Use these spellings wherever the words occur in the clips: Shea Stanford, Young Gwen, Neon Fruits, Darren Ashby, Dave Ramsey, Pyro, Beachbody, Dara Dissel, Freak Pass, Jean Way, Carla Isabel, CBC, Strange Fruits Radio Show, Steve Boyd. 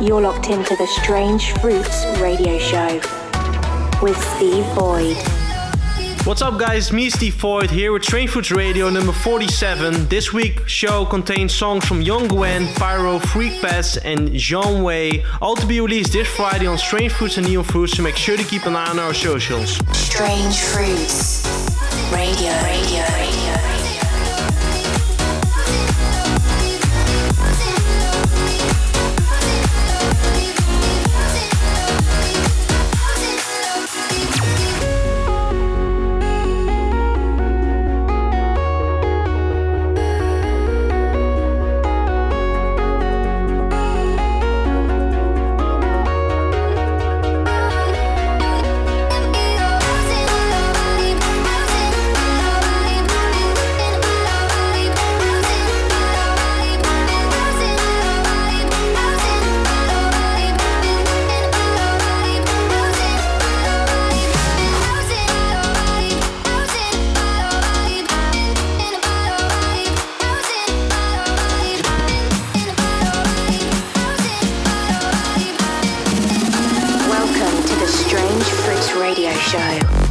You're locked into the Strange Fruits Radio Show with Steve Boyd. What's up, guys? Me, Steve Boyd, here with Strange Fruits Radio number 47. This week's show contains songs from Young Gwen, Pyro, Freak Pass, and Jean Way, all to be released this Friday on Strange Fruits and Neon Fruits, so make sure to keep an eye on our socials. Strange Fruits Radio.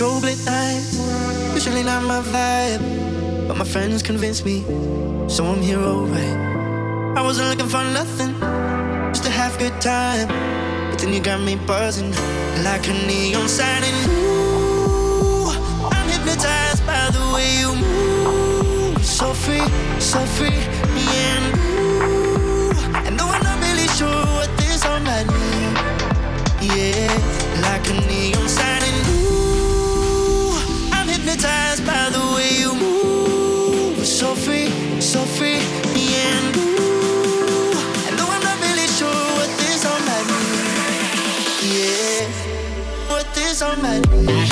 strobe lit nights, it's really not my vibe, but my friends convinced me, so I'm here alright. I wasn't looking for nothing, just to have a good time, but then you got me buzzing like a neon sign. And ooh, I'm hypnotized by the way you move, so free, me and you. And though I'm not really sure what this all might mean, yeah, like a neon sign. And ooh, I'm hypnotized by the way you move, so free, me and you. And though I'm not really sure what this all might mean, yeah, what this all might mean.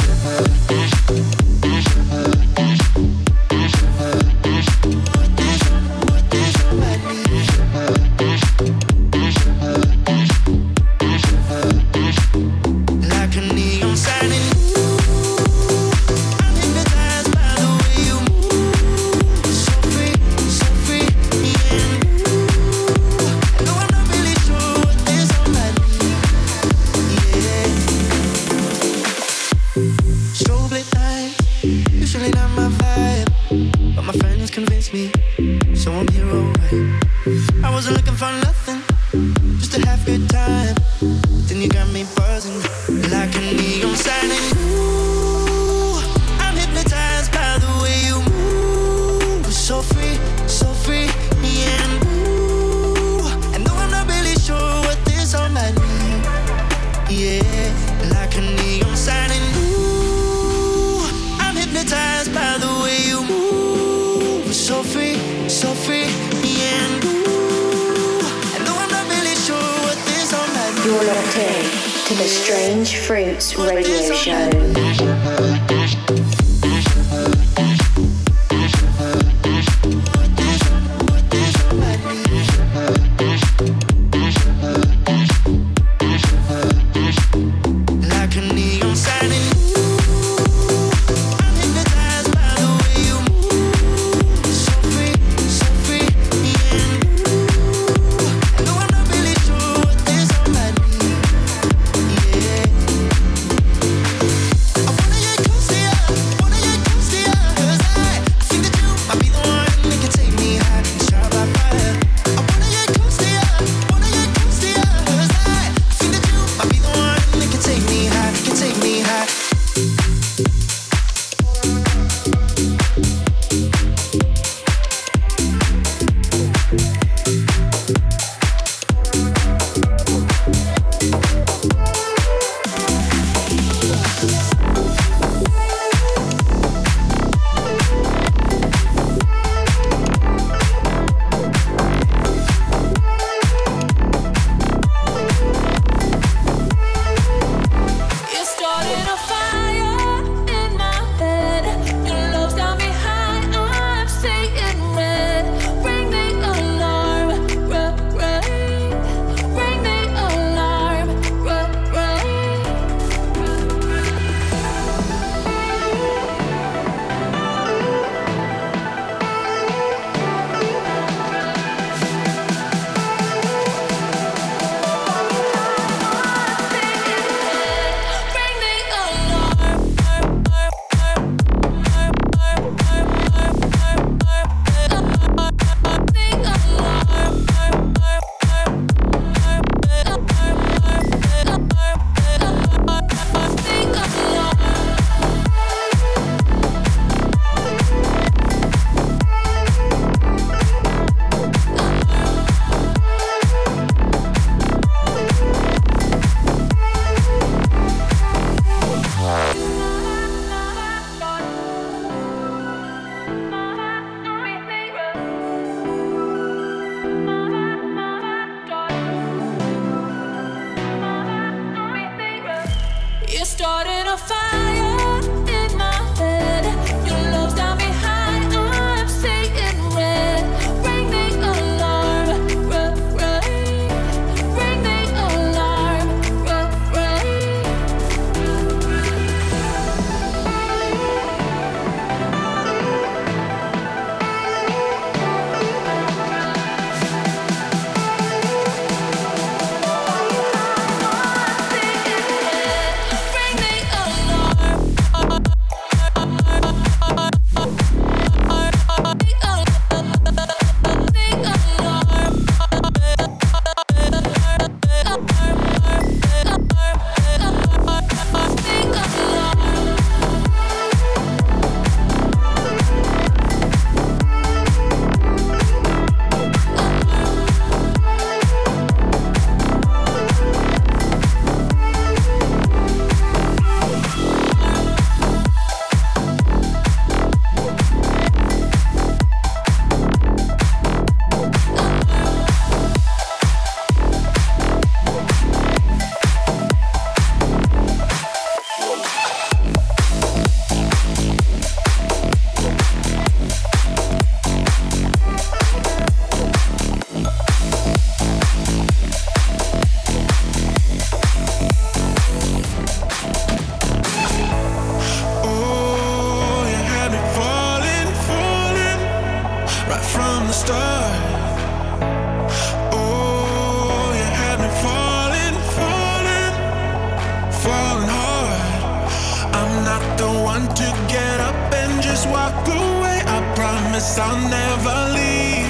want to get up and just walk away. I promise I'll never leave.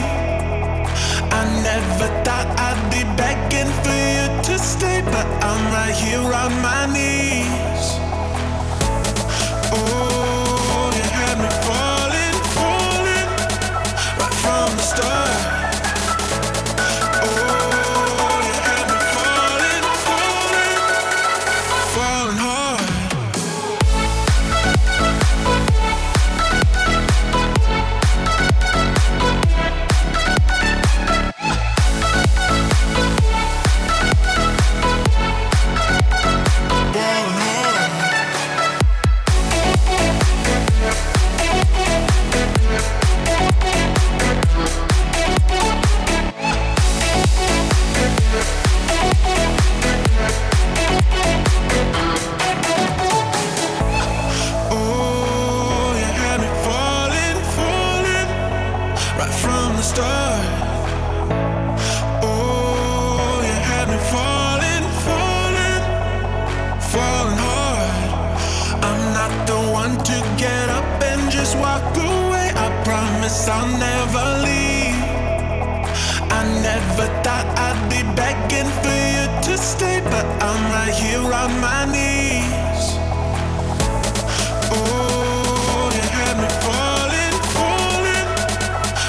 I never thought I'd be begging for you to stay, but I'm right here on my knees. Oh, you had me falling, falling right from the start. I'll never leave. I never thought I'd be begging for you to stay, but I'm right here on my knees. Oh, you had me falling, falling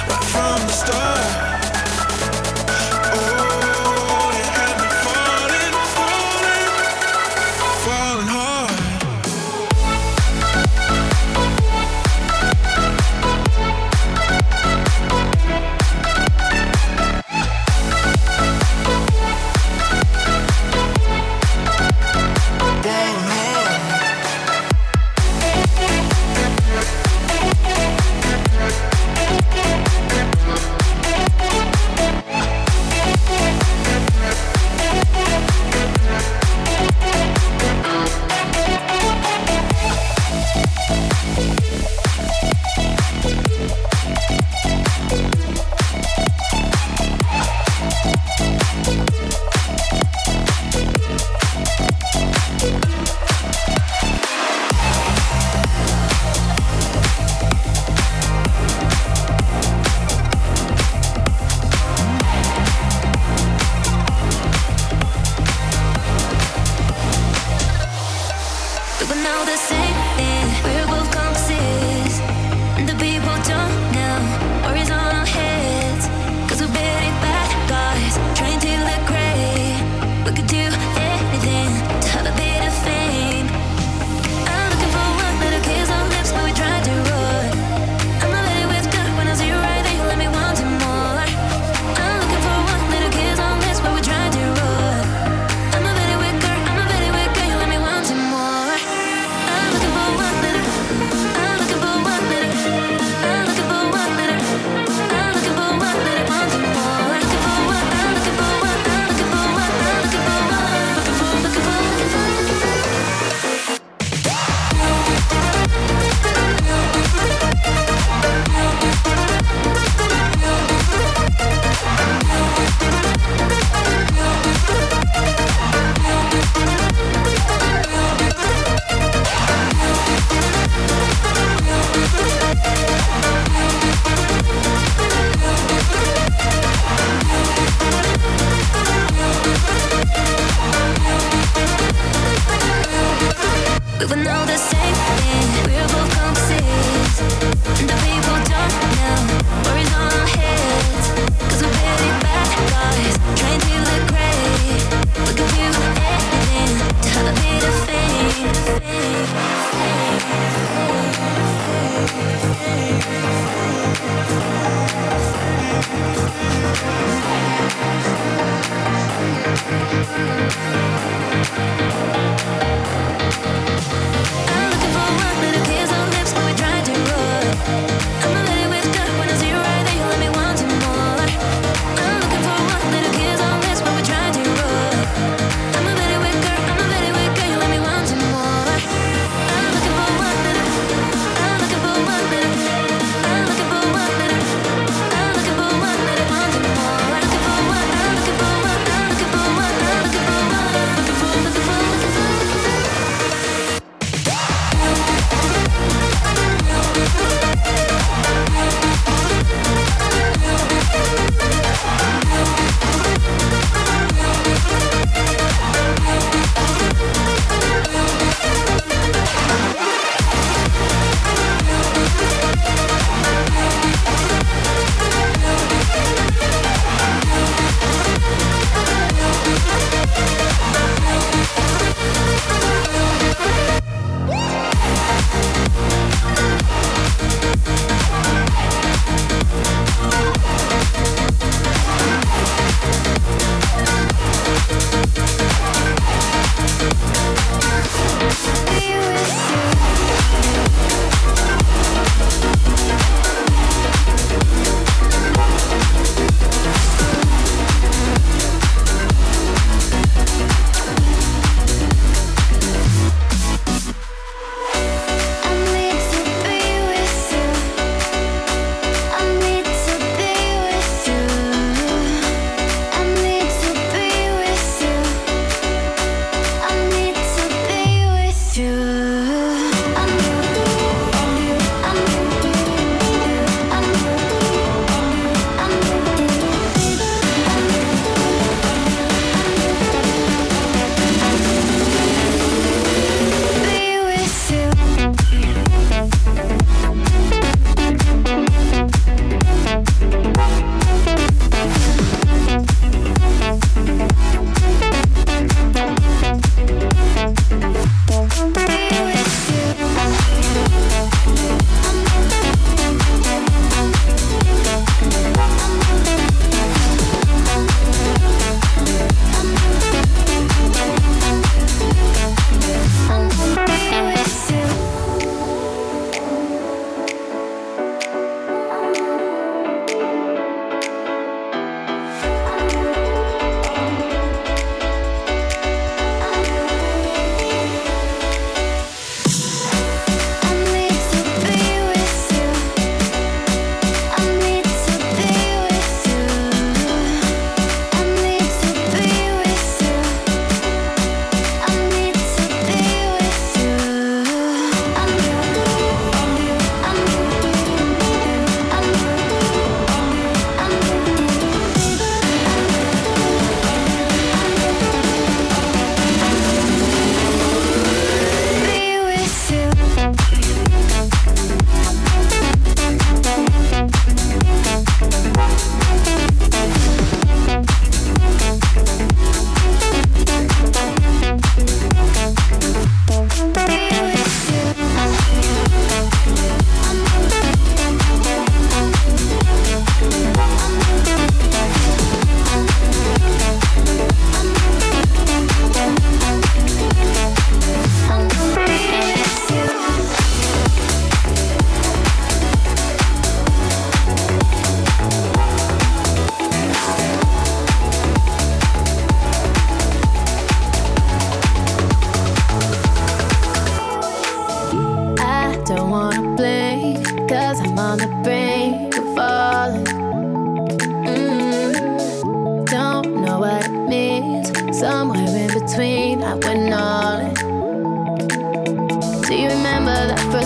right from the start. I'm looking for work, but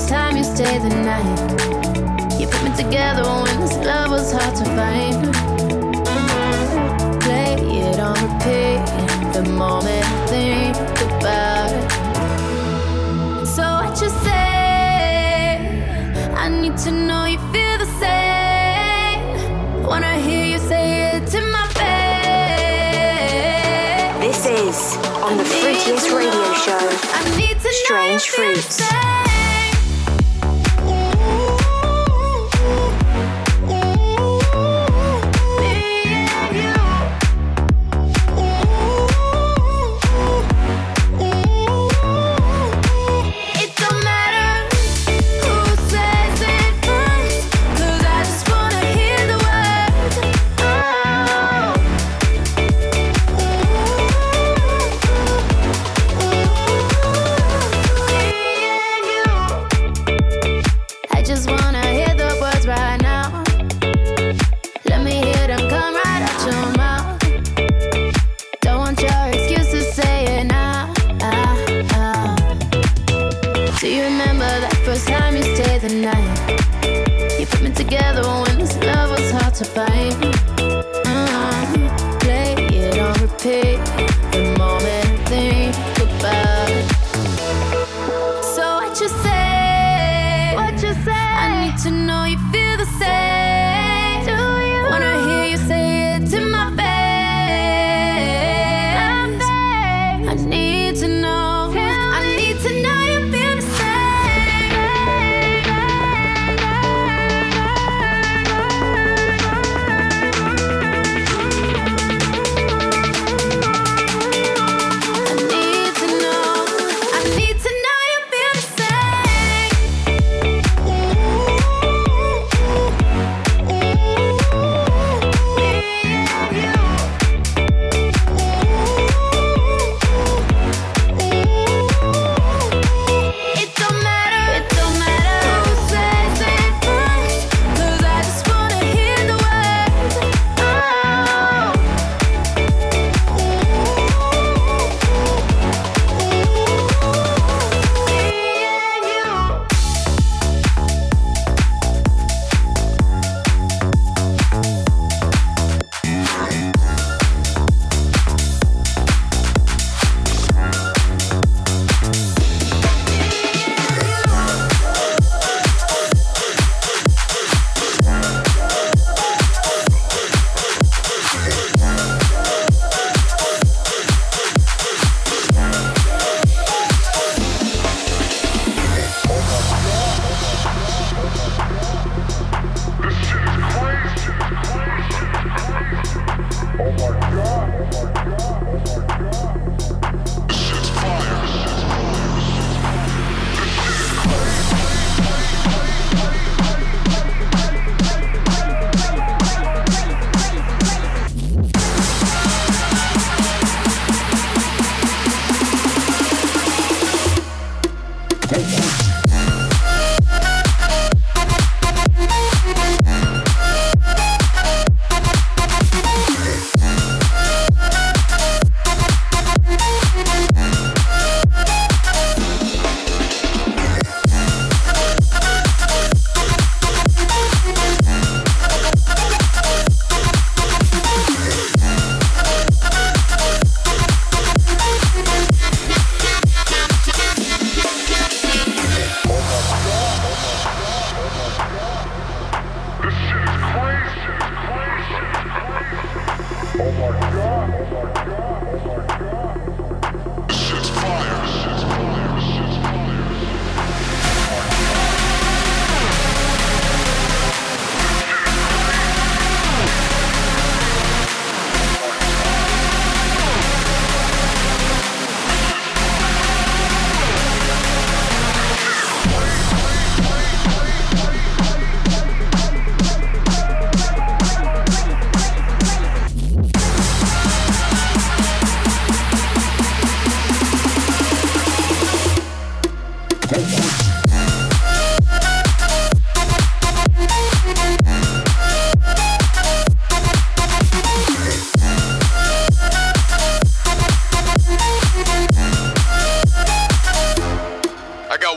Every time you stay the night, you put me together when this love was hard to find. Play it on repeat the moment I think about it. So what you say? I need to know you feel the same. When I hear you say it to my face. This is on the Fruitiest Radio Show. I need to Strange Fruits.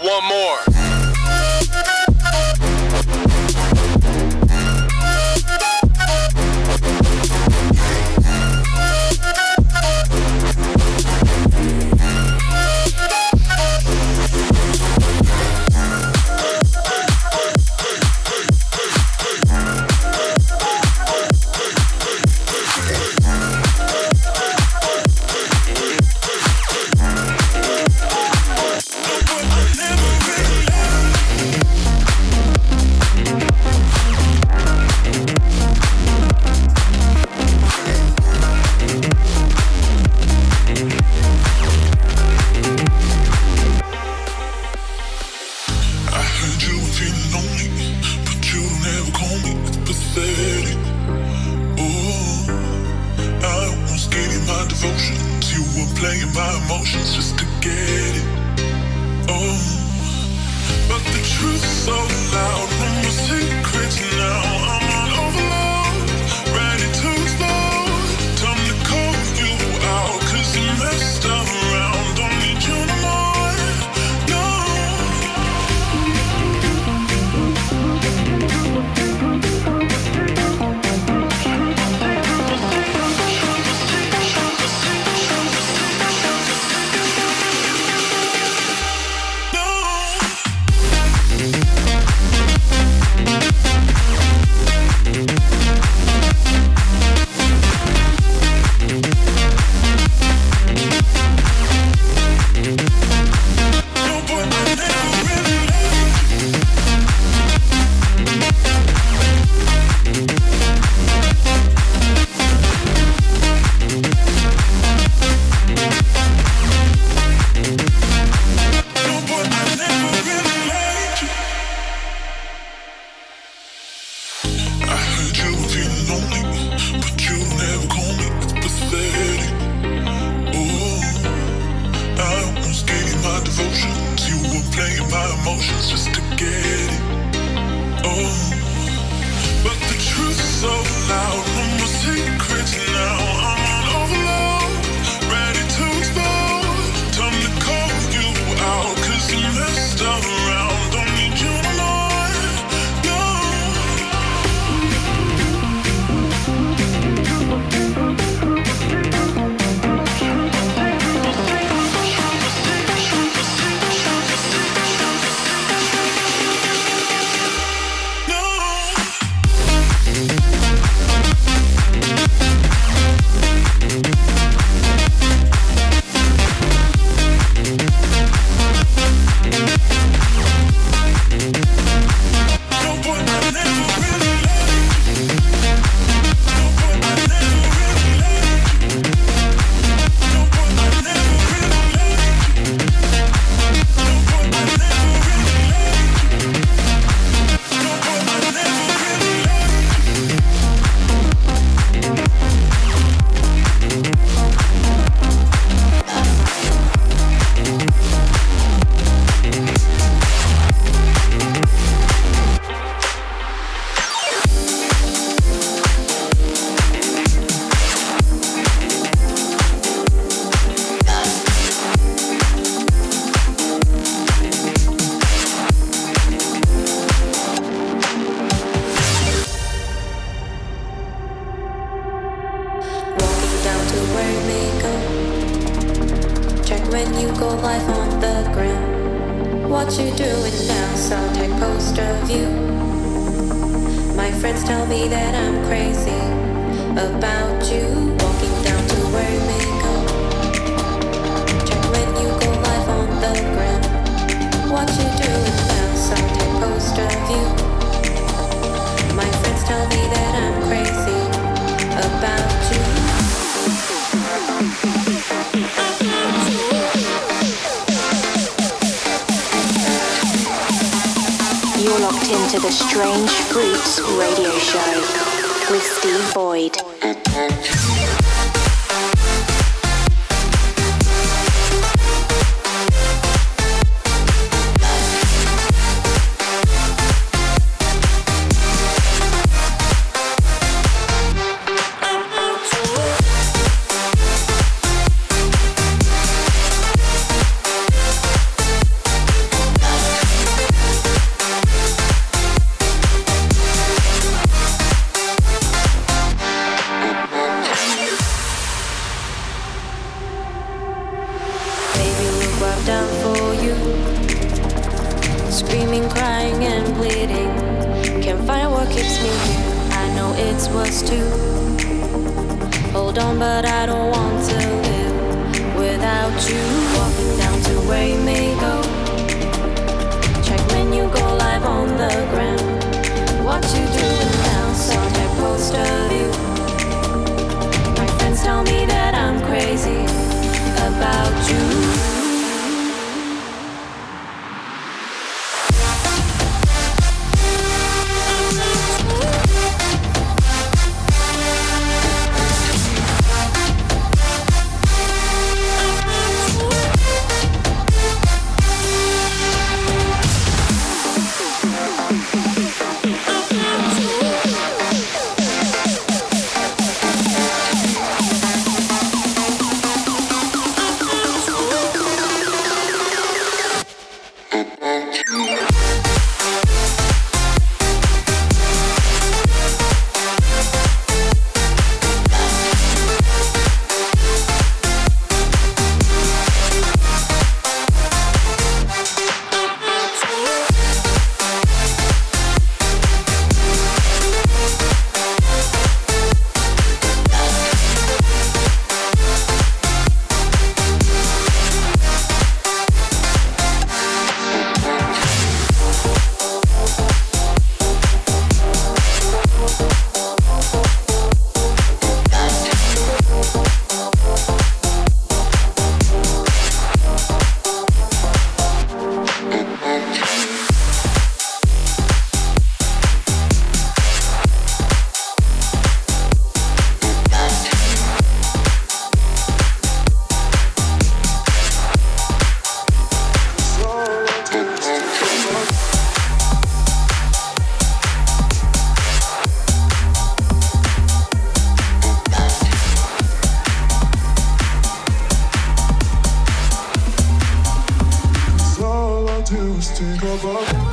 One more. emotions just to get it. Oh, but the truth is so loud. Rumors, secrets now. I'm on overload, ready to explode. Time to call you out, 'cause you messed around. Don't need you no more. No. Strange Fruits Radio Show with Steve Boyd. Woo! do is think about you.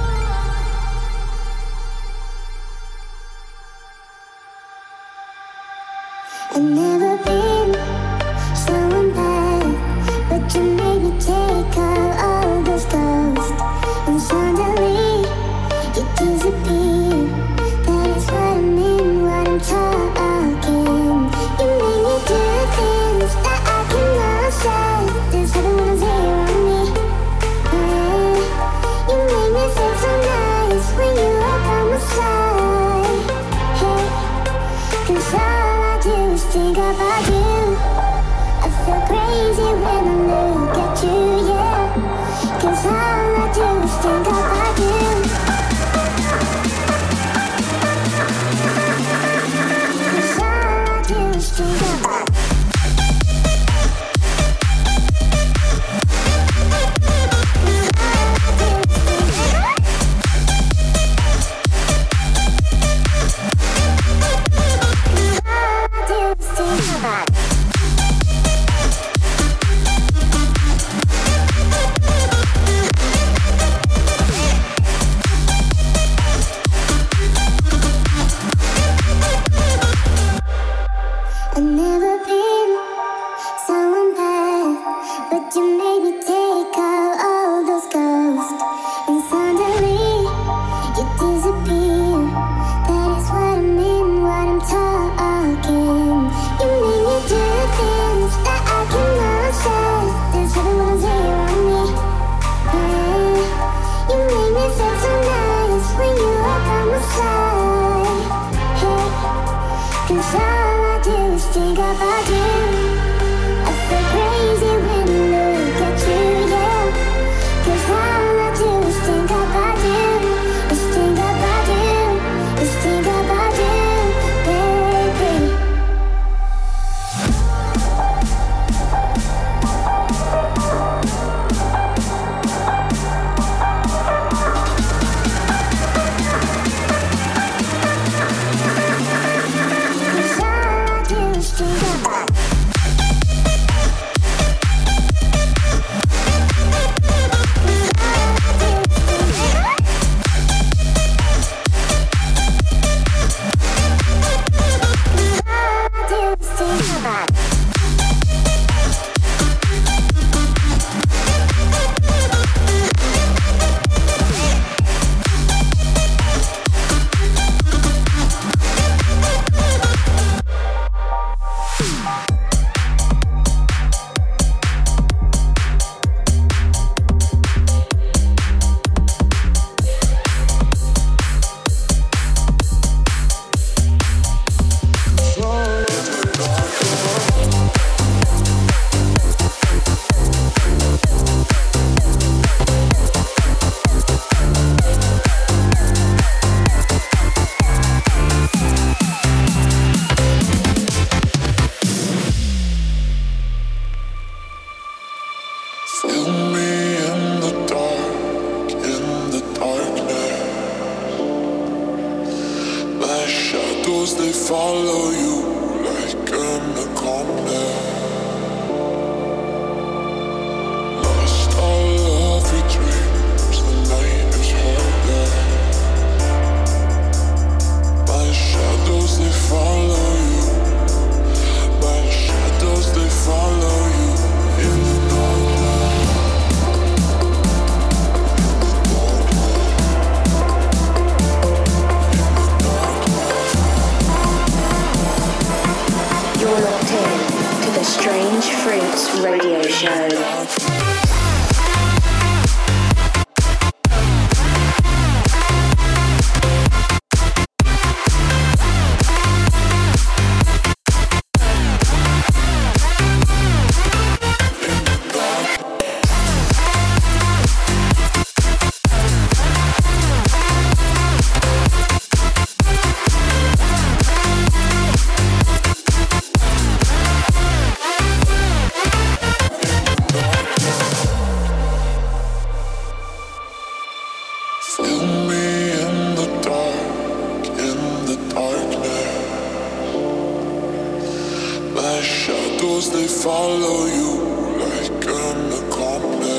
Follow you like an accomplice.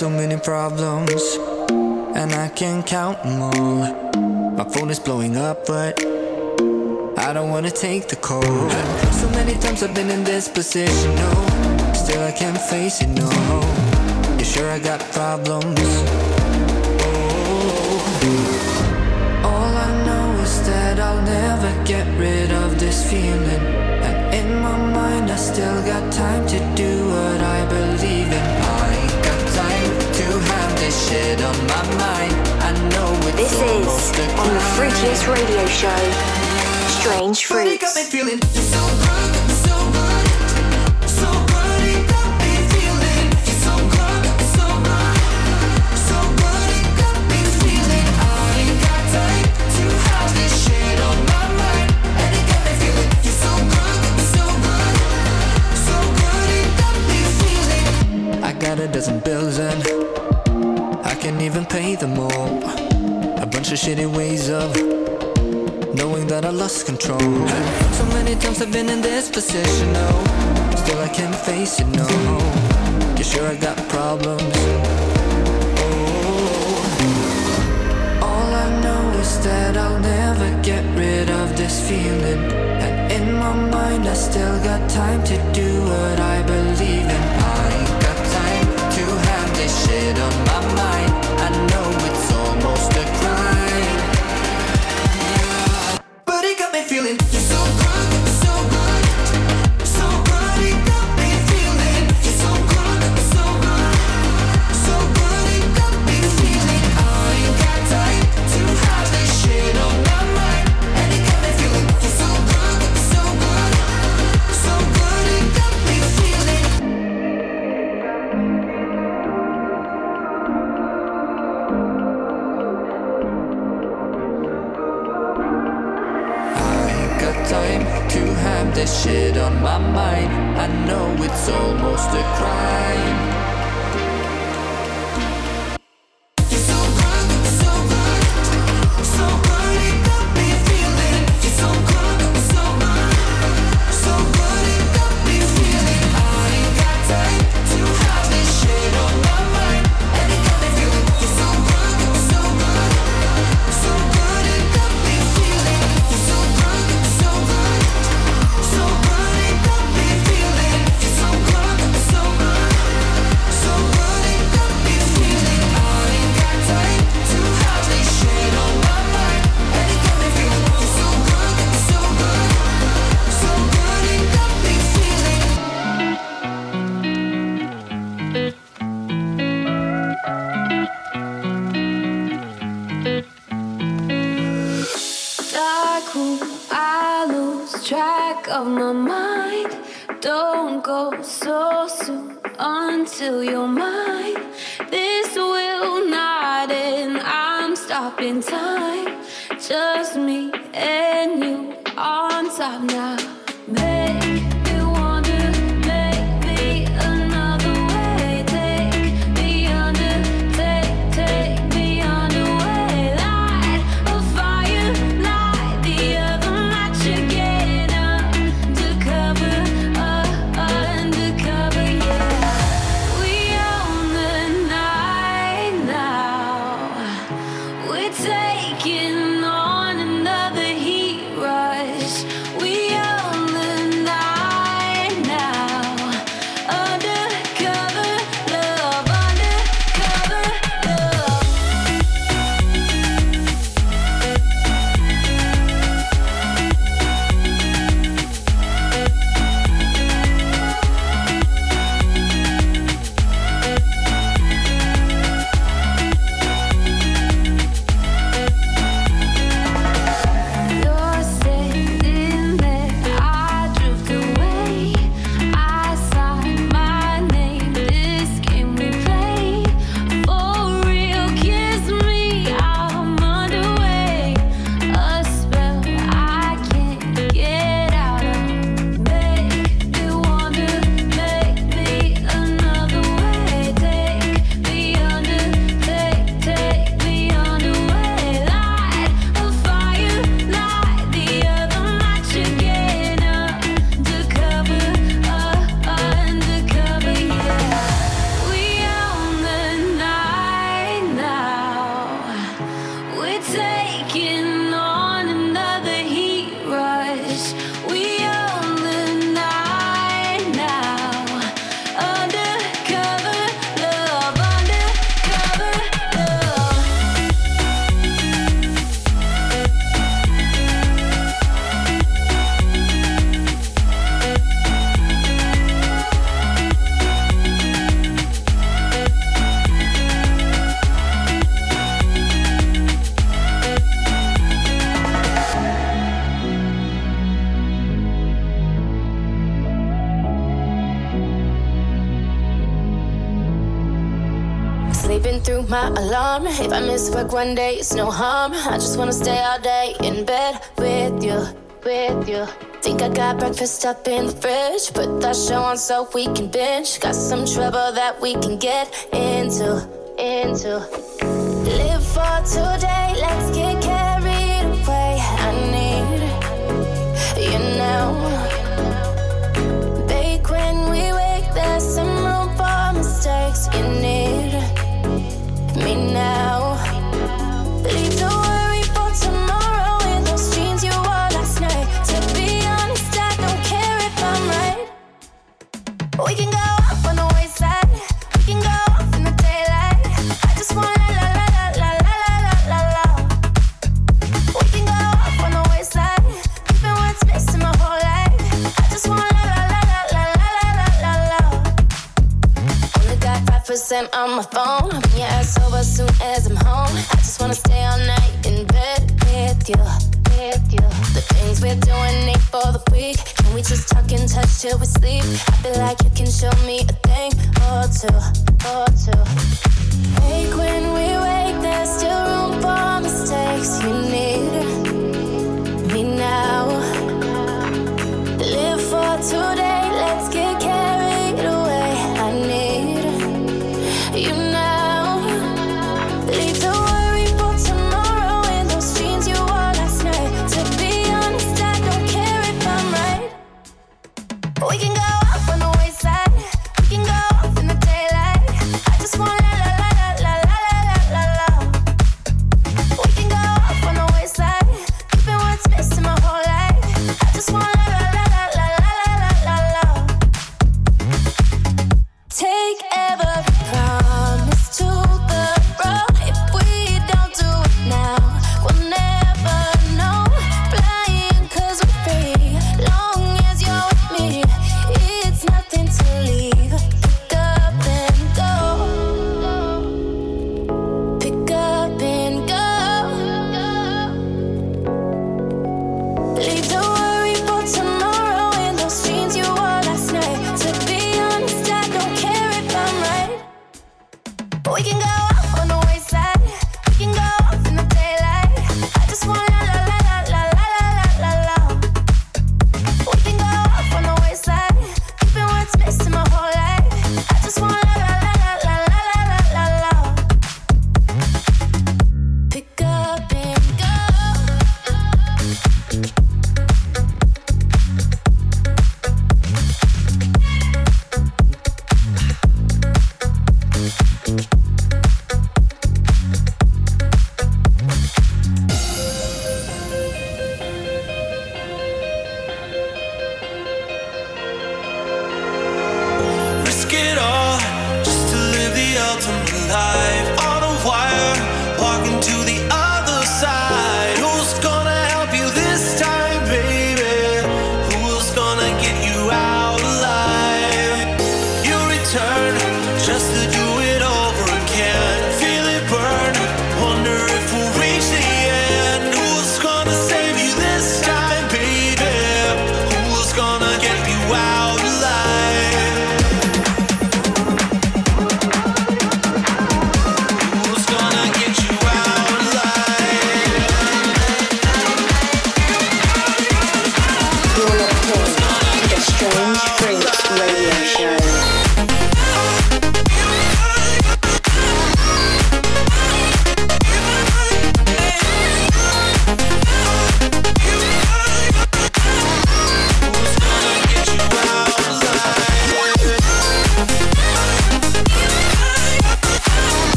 so many problems, and I can't count them all. My phone is blowing up, but I don't wanna take the call. So many times I've been in this position, no, still I can't face it, no. You sure I got problems? Oh. All I know is that I'll never get rid of this feeling, and in my mind I still got time to do what I believe in. I got time to have this shit on my mind. I know it's this is on the Freak Pass Radio Show. Strange Fruits. But it got me feeling so good, so good, so good. It got me feeling so good, so good, so good. It got me feeling. I ain't got time to have this shit on my mind, and it got me feeling so good, so good, so good. It got me feeling. I got a dozen bills and I can't even pay them all. A bunch of shitty ways of knowing that I lost control. So many times I've been in this position, no, still I can't face it, no. You sure I got problems? Oh. All I know is that I'll never get rid of this feeling, and in my mind I still got time to do what I believe in. I got time to have this shit on my mind. I know it's almost a crime. Feeling so good, so good, so good. It got me feeling so good, so good, so good. It got me feeling. I ain't got time to have this shit on my mind, and it got me feeling so good, so good, so good. It got me feeling. Time to have this shit on my mind. I know it's almost a crime. Taking on another heat rush. We are my alarm. If I miss work one day, it's no harm. I just wanna stay all day in bed with you, with you. Think I got breakfast up in the fridge. Put that show on so we can binge. Got some trouble that we can get into, into. Live for today, let's get carried away. I need you now. Bake when we wake, there's some room for mistakes. You need me now. Leave the worry for tomorrow in those dreams you wore last night. To be honest, I don't care if I'm right. We can go off on the wayside. We can go off in the daylight. I just wanna la la la la la la la la. We can go off on the wayside. You've been worth space in my whole life. I just wanna la la la la la la la la. Only got 5% on my phone. I'm your ass over soon as I'm home. I just wanna stay all night in bed with you, with you. The things we're doing ain't for the week, and we just talk and touch till we sleep. I feel like you can show me a thing or two, or two. Wake when we wake, there's still room for mistakes. You need me now. Live for today, let's get carried away. I need you now. Leave the worry for tomorrow in those dreams you wore last night. To be honest, I don't care if I'm right. We can go off on the wayside. We can go off in the daylight. I just want la la la la la la la la. We can go off on the wayside. You've been worth space in my whole life. I just want la la la la la la la la. Take every promise to the road.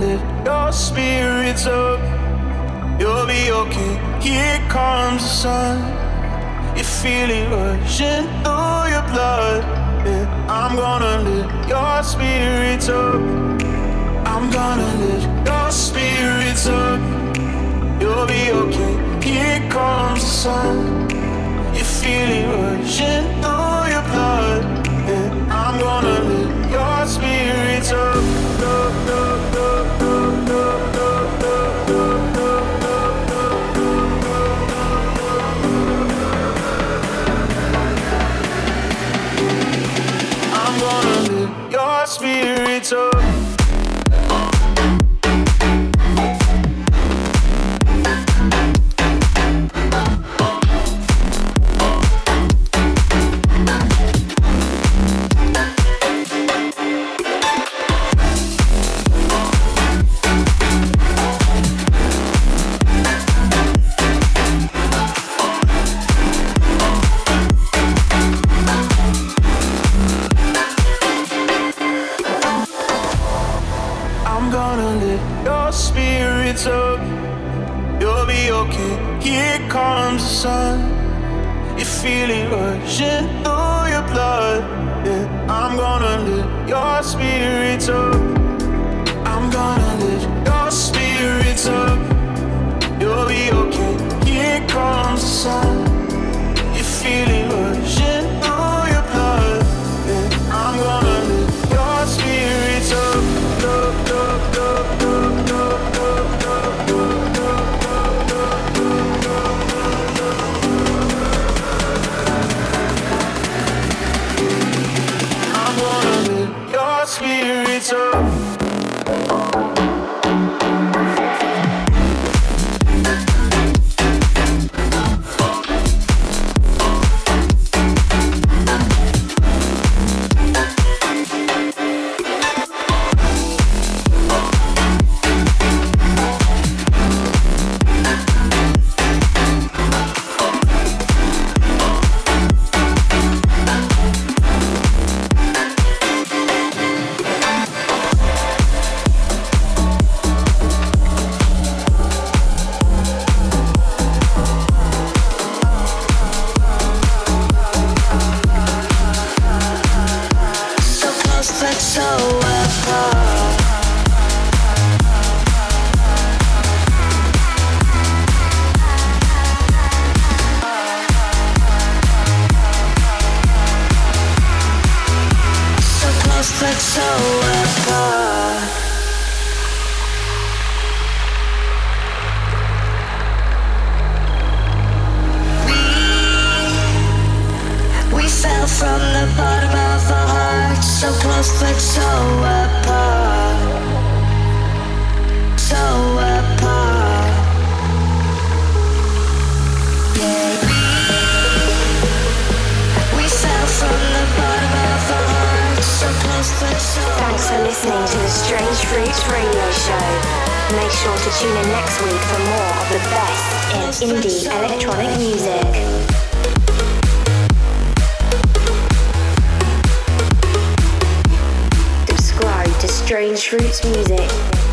that your spirit's up, you'll be okay. Here comes the sun, you feel it rushing through your blood. Yeah, I'm gonna lift your spirits up. I'm gonna lift your spirits up. You'll be okay. Here comes the sun, you feel it rushing through your blood. Yeah, I'm gonna lift your spirits up. Spirits up. Strange Fruits Music.